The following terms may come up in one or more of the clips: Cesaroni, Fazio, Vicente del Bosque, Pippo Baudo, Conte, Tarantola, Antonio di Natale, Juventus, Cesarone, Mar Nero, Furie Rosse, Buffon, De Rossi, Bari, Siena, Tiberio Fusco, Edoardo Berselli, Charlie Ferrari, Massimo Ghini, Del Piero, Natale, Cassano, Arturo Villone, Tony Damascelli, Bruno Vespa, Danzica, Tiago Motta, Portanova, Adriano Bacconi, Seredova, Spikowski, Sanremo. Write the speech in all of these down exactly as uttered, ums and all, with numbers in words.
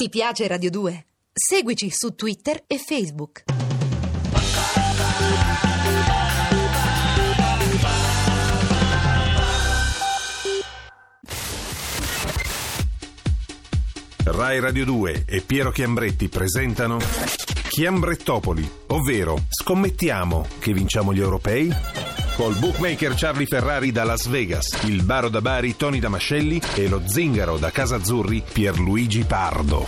Ti piace Radio due? Seguici su Twitter e Facebook. Rai Radio due e Piero Chiambretti presentano Chiambrettopoli, ovvero scommettiamo che vinciamo gli europei? Col bookmaker Charlie Ferrari da Las Vegas, il baro da Bari Tony Damascelli e lo zingaro da Casa Azzurri Pierluigi Pardo.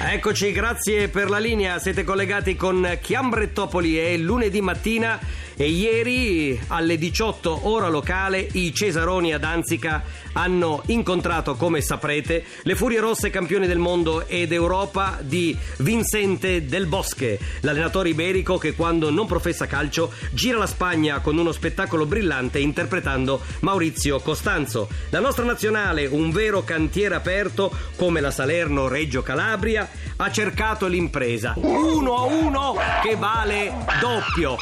Eccoci, grazie per la linea, siete collegati con Chiambrettopoli, è lunedì mattina e ieri alle diciotto ora locale i Cesaroni a Danzica hanno incontrato, come saprete, le Furie Rosse campioni del mondo ed Europa di Vicente del Bosque, l'allenatore iberico che quando non professa calcio gira la Spagna con uno spettacolo brillante interpretando Maurizio Costanzo. La nostra nazionale, un vero cantiere aperto come la Salerno Reggio Calabria, ha cercato l'impresa uno a uno che vale doppio.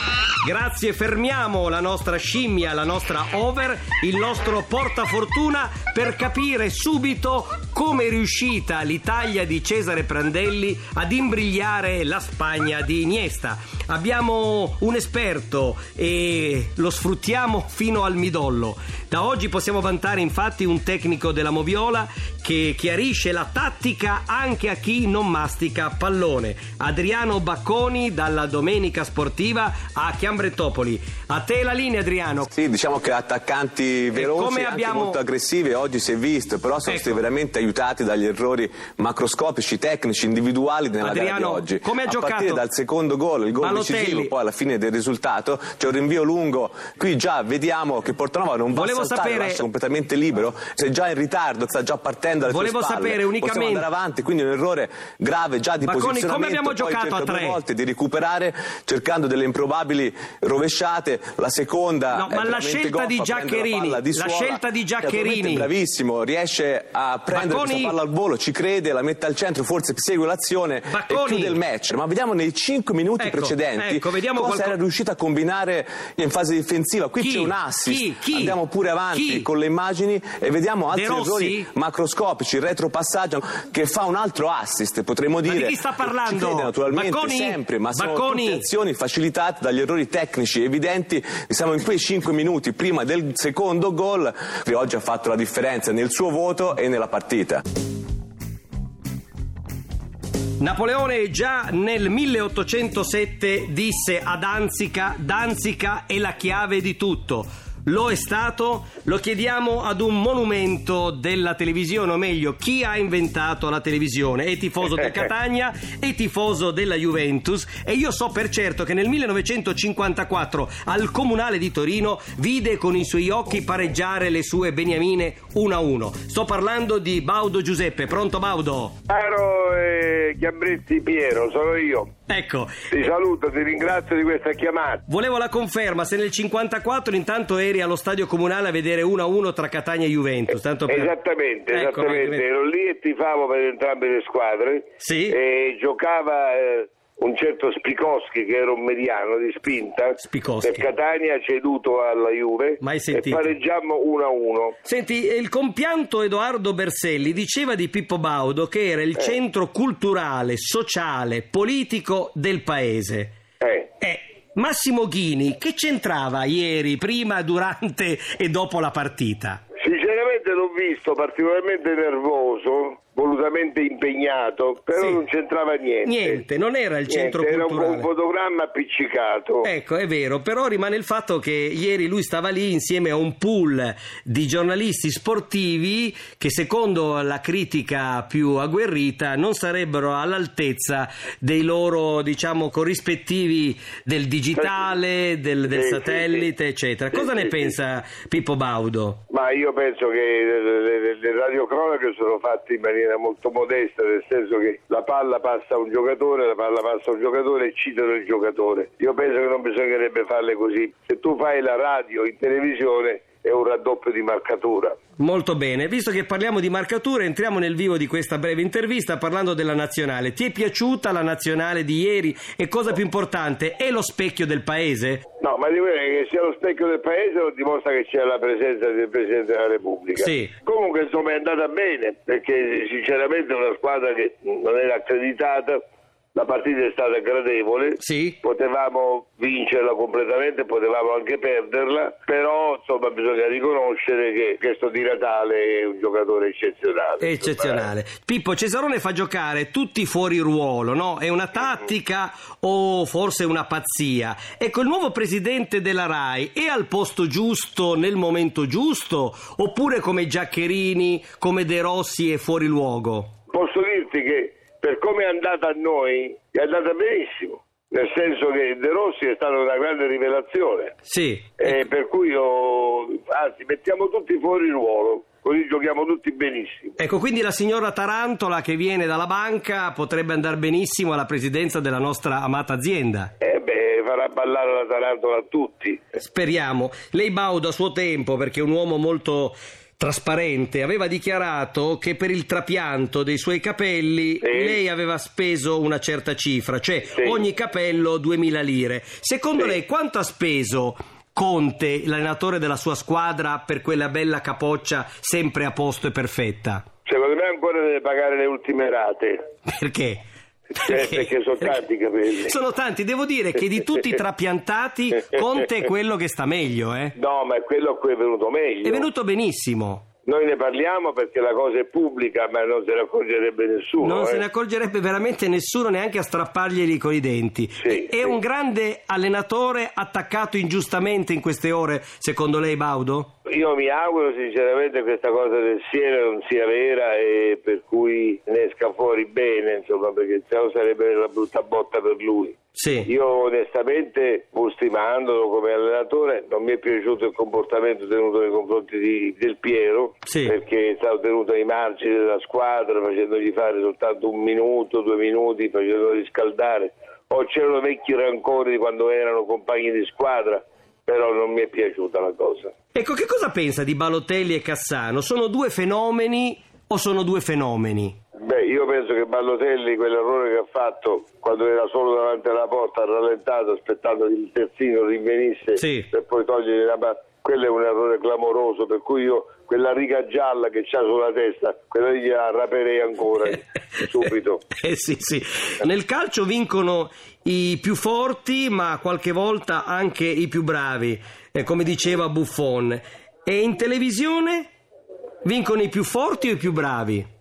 Grazie, fermiamo la nostra scimmia, la nostra over, il nostro portafortuna per capire subito come è riuscita l'Italia di Cesare Prandelli ad imbrigliare la Spagna di Iniesta. Abbiamo un esperto e lo sfruttiamo fino al midollo. Da oggi possiamo vantare infatti un tecnico della Moviola che chiarisce la tattica anche a chi non mastica pallone. Adriano Bacconi dalla Domenica Sportiva a Chiambrettopoli. A te la linea, Adriano. Sì, diciamo che attaccanti veloci, come abbiamo... anche molto aggressivi, oggi si è visto, però sono ecco. stati veramente aiutati dagli errori macroscopici, tecnici, individuali nella Adriano, gara di oggi. Come ha giocato? A partire dal secondo gol, il gol Balotelli. decisivo, poi alla fine del risultato c'è un rinvio lungo. Qui già vediamo che Portanova non va Volevo saltare, sapere... lascia completamente libero, se già in ritardo, sta già partendo dalle Volevo sue spalle. Volevo sapere unicamente. Possiamo andare avanti, quindi un errore grave già di Bacconi, posizionamento, come abbiamo giocato a tre volte di recuperare cercando delle improbabili rovesciate, la seconda no, ma la scelta goffa, di Giaccherini, la, di la suola, scelta di Giaccherini, bravissimo, riesce a prendere Bacconi, questa palla al volo, ci crede, la mette al centro, forse segue l'azione Bacconi, e chiude il match. Ma vediamo nei cinque minuti ecco, precedenti ecco, vediamo cosa qualco... era riuscita a combinare in fase difensiva. Qui chi? C'è un assist, chi? Chi? Andiamo pure avanti chi? Con le immagini e vediamo altri errori macroscopici, il retropassaggio che fa un altro assist, potremmo dire. Ma di chi sta parlando? Ci crede naturalmente Bacconi, sempre, ma sono tutte azioni facilitate dagli errori tecnici evidenti. Siamo in quei cinque minuti prima del secondo gol che oggi ha fatto la differenza nel suo voto e nella partita. Napoleone già nel milleottocentosette disse a Danzica: Danzica è la chiave di tutto. Lo è stato, lo chiediamo ad un monumento della televisione, o meglio, chi ha inventato la televisione. È tifoso del Catania, è tifoso della Juventus e io so per certo che nel millenovecentocinquantaquattro al Comunale di Torino vide con i suoi occhi pareggiare le sue beniamine uno a uno. Sto parlando di Baudo Giuseppe. Pronto Baudo? Caro eh, Chiambretti Piero, sono io. Ecco. Ti saluto, ti ringrazio di questa chiamata. Volevo la conferma se nel cinquantaquattro intanto eri allo stadio Comunale a vedere uno a uno tra Catania e Juventus. Tanto per... Esattamente, ecco, esattamente. Ero lì e tifavo per entrambe le squadre. Sì. E giocava eh, un certo Spikowski che era un mediano di spinta. Spikowski. Per Catania ceduto alla Juve. Mai sentito. E pareggiamo uno a uno. Senti, il compianto Edoardo Berselli diceva di Pippo Baudo che era il eh. centro culturale, sociale, politico del paese. Eh. Eh, Massimo Ghini che c'entrava ieri, prima, durante e dopo la partita? Sinceramente l'ho visto particolarmente nervoso, volutamente impegnato, però sì. non c'entrava niente. Niente, non era il niente, centro culturale. Era un fotogramma appiccicato. Ecco, è vero, però rimane il fatto che ieri lui stava lì insieme a un pool di giornalisti sportivi che secondo la critica più agguerrita non sarebbero all'altezza dei loro, diciamo, corrispettivi del digitale, del, del sì, satellite, sì, eccetera. Sì, Cosa sì, ne sì. pensa Pippo Baudo? Ma io penso che le, le, le radiocronache sono fatte in maniera molto modesta, nel senso che la palla passa a un giocatore, la palla passa a un giocatore e citano il giocatore. Io penso che non bisognerebbe farle così. Se tu fai la radio in televisione è un raddoppio di marcatura. Molto bene, visto che parliamo di marcature, entriamo nel vivo di questa breve intervista parlando della nazionale. Ti è piaciuta la nazionale di ieri e, cosa più importante, è lo specchio del paese? No, ma devo dire che sia lo specchio del paese lo dimostra che c'è la presenza del Presidente della Repubblica. Sì. Comunque insomma è andata bene, perché sinceramente è una squadra che non era accreditata. La partita è stata gradevole, sì. Potevamo vincerla completamente, potevamo anche perderla, però insomma bisogna riconoscere che questo Di Natale è un giocatore eccezionale. Eccezionale. Insomma. Pippo, Cesarone fa giocare tutti fuori ruolo, no? È una tattica mm-hmm. o forse una pazzia? Ecco, il nuovo presidente della RAI è al posto giusto, nel momento giusto, oppure come Giaccherini, come De Rossi è fuori luogo? Posso dirti che per come è andata a noi, è andata benissimo, nel senso che De Rossi è stata una grande rivelazione, sì. E per cui io, anzi, mettiamo tutti fuori ruolo, così giochiamo tutti benissimo. Ecco, quindi la signora Tarantola che viene dalla banca potrebbe andare benissimo alla presidenza della nostra amata azienda. Eh beh, farà ballare la Tarantola a tutti. Speriamo. Lei, Baudo, a suo tempo, perché è un uomo molto trasparente, aveva dichiarato che per il trapianto dei suoi capelli, sì, lei aveva speso una certa cifra, cioè sì, ogni capello duemila lire. Secondo sì, lei quanto ha speso Conte, l'allenatore della sua squadra, per quella bella capoccia sempre a posto e perfetta? Secondo me ancora deve pagare le ultime rate. Perché? Perché, perché sono tanti capelli. Sono tanti, devo dire che di tutti i trapiantati Conte è quello che sta meglio, eh? No, ma è quello a cui è venuto meglio. È venuto benissimo. Noi ne parliamo perché la cosa è pubblica, ma non se ne accorgerebbe nessuno. Non eh. se ne accorgerebbe veramente nessuno, neanche a strapparglieli con i denti. Sì, è sì, un grande allenatore attaccato ingiustamente in queste ore, secondo lei, Baudo? Io mi auguro sinceramente che questa cosa del Siena non sia vera e per cui ne esca fuori bene, insomma, perché sennò sarebbe una brutta botta per lui. Sì. Io onestamente, pur stimandolo come allenatore, non mi è piaciuto il comportamento tenuto nei confronti di Del Piero, sì, perché è stato tenuto ai margini della squadra, facendogli fare soltanto un minuto, due minuti, facendolo riscaldare. O c'erano vecchi rancori di quando erano compagni di squadra, però non mi è piaciuta la cosa. Ecco, che cosa pensa di Balotelli e Cassano? Sono due fenomeni o sono due fenomeni? Beh, io penso che Balotelli, quell'errore che ha fatto quando era solo davanti alla porta, ha rallentato aspettando che il terzino rinvenisse, sì, per poi togliere la mano, quello è un errore clamoroso, per cui io quella riga gialla che c'ha sulla testa, quella lì la raperei ancora subito. Eh sì, sì. Nel calcio vincono i più forti, ma qualche volta anche i più bravi, eh, come diceva Buffon. E in televisione vincono i più forti o i più bravi?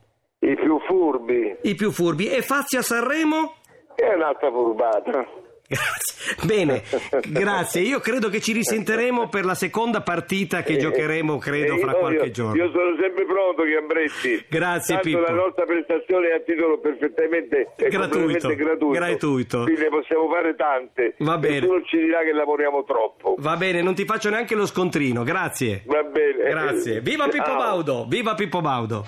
I più furbi. I più furbi. E Fazio a Sanremo? È un'altra furbata. Grazie. Bene, grazie. Io credo che ci risenteremo per la seconda partita che eh, giocheremo, credo, eh, fra qualche io, giorno. Io sono sempre pronto, Chiambretti. Grazie, Pippo. La nostra prestazione è a titolo perfettamente gratuito. gratuito. gratuito. Quindi ne possiamo fare tante. Va bene. Nessuno ci dirà che lavoriamo troppo. Va bene, non ti faccio neanche lo scontrino. Grazie. Va bene. Grazie. Viva Pippo Ciao. Baudo! Viva Pippo Baudo!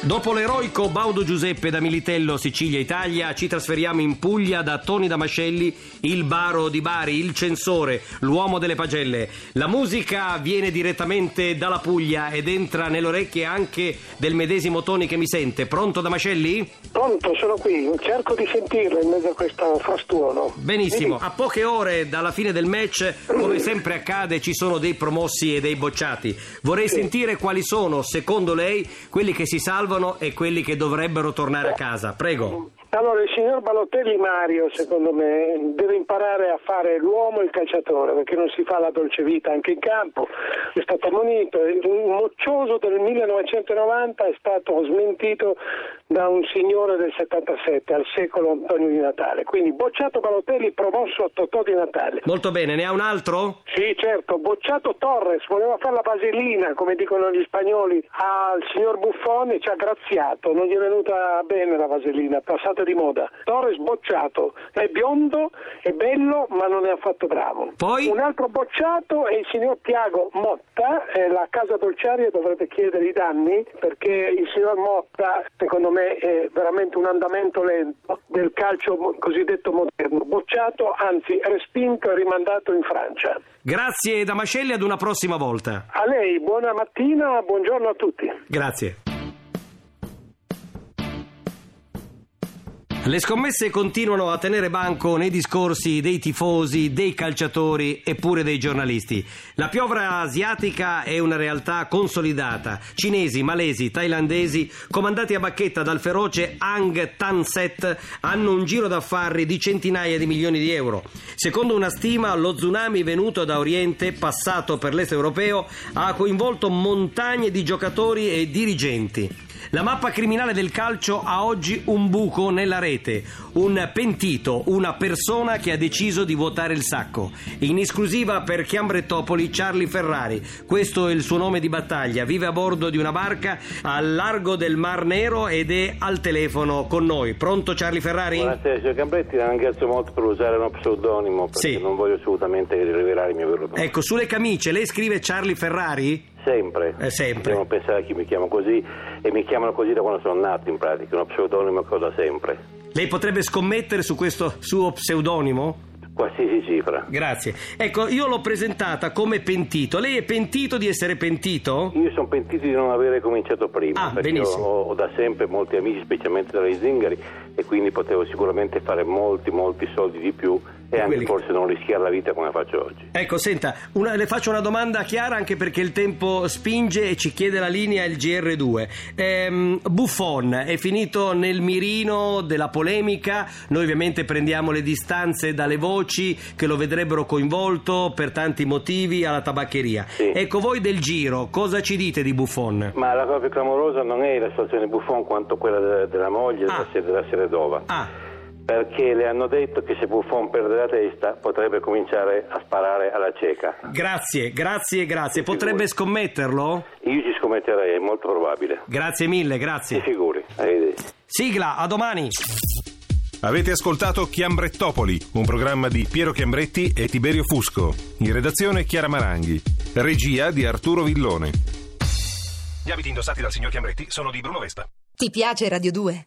Dopo l'eroico Baudo Giuseppe da Militello, Sicilia, Italia, ci trasferiamo in Puglia da Tony Damascelli, il baro di Bari, il censore, l'uomo delle pagelle. La musica viene direttamente dalla Puglia ed entra nelle orecchie anche del medesimo Tony che mi sente. Pronto, Damascelli? Pronto, sono qui, cerco di sentirla in mezzo a questo frastuono. Benissimo, a poche ore dalla fine del match, come sempre accade, ci sono dei promossi e dei bocciati. Vorrei sì, sentire quali sono, secondo lei, quelli che si salvano e quelli che dovrebbero tornare a casa. Prego. Allora, il signor Balotelli Mario, secondo me, deve imparare a fare l'uomo e il calciatore, perché non si fa la dolce vita anche in campo. È stato ammonito, un moccioso del millenovecentonovanta è stato smentito da un signore del settantasette, al secolo Antonio Di Natale. Quindi bocciato Balotelli, promosso a Totò Di Natale. Molto bene, ne ha un altro? Sì, certo, bocciato Torres, voleva fare la basilina, come dicono gli spagnoli, al signor Buffon e ci ha graziato, non gli è venuta bene la basilina, è passato andata di moda. Torres bocciato, è biondo, è bello ma non è affatto bravo. Poi? Un altro bocciato è il signor Tiago Motta, eh, la casa dolciaria dovrete chiedere i danni, perché il signor Motta secondo me è veramente un andamento lento del calcio cosiddetto moderno, bocciato, anzi respinto e rimandato in Francia. Grazie Damascelli, ad una prossima volta. A lei, buona mattina, buongiorno a tutti. Grazie. Le scommesse continuano a tenere banco nei discorsi dei tifosi, dei calciatori e pure dei giornalisti. La piovra asiatica è una realtà consolidata. Cinesi, malesi, thailandesi, comandati a bacchetta dal feroce Aung Tan Set, hanno un giro d'affari di centinaia di milioni di euro. Secondo una stima, lo tsunami venuto da Oriente, passato per l'est europeo, ha coinvolto montagne di giocatori e dirigenti. La mappa criminale del calcio ha oggi un buco nella rete, un pentito, una persona che ha deciso di vuotare il sacco. In esclusiva per Chiambrettopoli, Charlie Ferrari, questo è il suo nome di battaglia, vive a bordo di una barca al largo del Mar Nero ed è al telefono con noi. Pronto Charlie Ferrari? Buonasera signor Chiambretti, la ringrazio molto per usare uno pseudonimo, perché sì, non voglio assolutamente rivelare il mio vero nome. Ecco, sulle camicie lei scrive Charlie Ferrari? Sempre, eh, sempre. Devo pensare a chi mi chiamo così, e mi chiamano così da quando sono nato in pratica, uno pseudonimo che ho da sempre. Lei potrebbe scommettere su questo suo pseudonimo? Qualsiasi cifra. Grazie. Ecco, io l'ho presentata come pentito. Lei è pentito di essere pentito? Io sono pentito di non avere cominciato prima. Ah, perché benissimo. Ho, ho da sempre molti amici, specialmente tra i zingari, e quindi potevo sicuramente fare molti, molti soldi di più e, e anche quelli... forse non rischiare la vita come faccio oggi. Ecco, senta, una, le faccio una domanda chiara, anche perché il tempo spinge e ci chiede la linea il G R due. Ehm, Buffon è finito nel mirino della polemica. Noi ovviamente prendiamo le distanze dalle voci che lo vedrebbero coinvolto per tanti motivi alla tabaccheria. Sì. Ecco, voi del Giro, cosa ci dite di Buffon? Ma la cosa più clamorosa non è la situazione di Buffon quanto quella de- della moglie ah. della Seredova. Ah. Perché le hanno detto che se Buffon perde la testa potrebbe cominciare a sparare alla cieca. Grazie, grazie, grazie. Si potrebbe figuri. Scommetterlo? Io ci scommetterei, è molto probabile. Grazie mille, grazie. Si figuri. Arrivederci. Sigla, a domani. Avete ascoltato Chiambrettopoli, un programma di Piero Chiambretti e Tiberio Fusco. In redazione Chiara Maranghi. Regia di Arturo Villone. Gli abiti indossati dal signor Chiambretti sono di Bruno Vespa. Ti piace Radio due?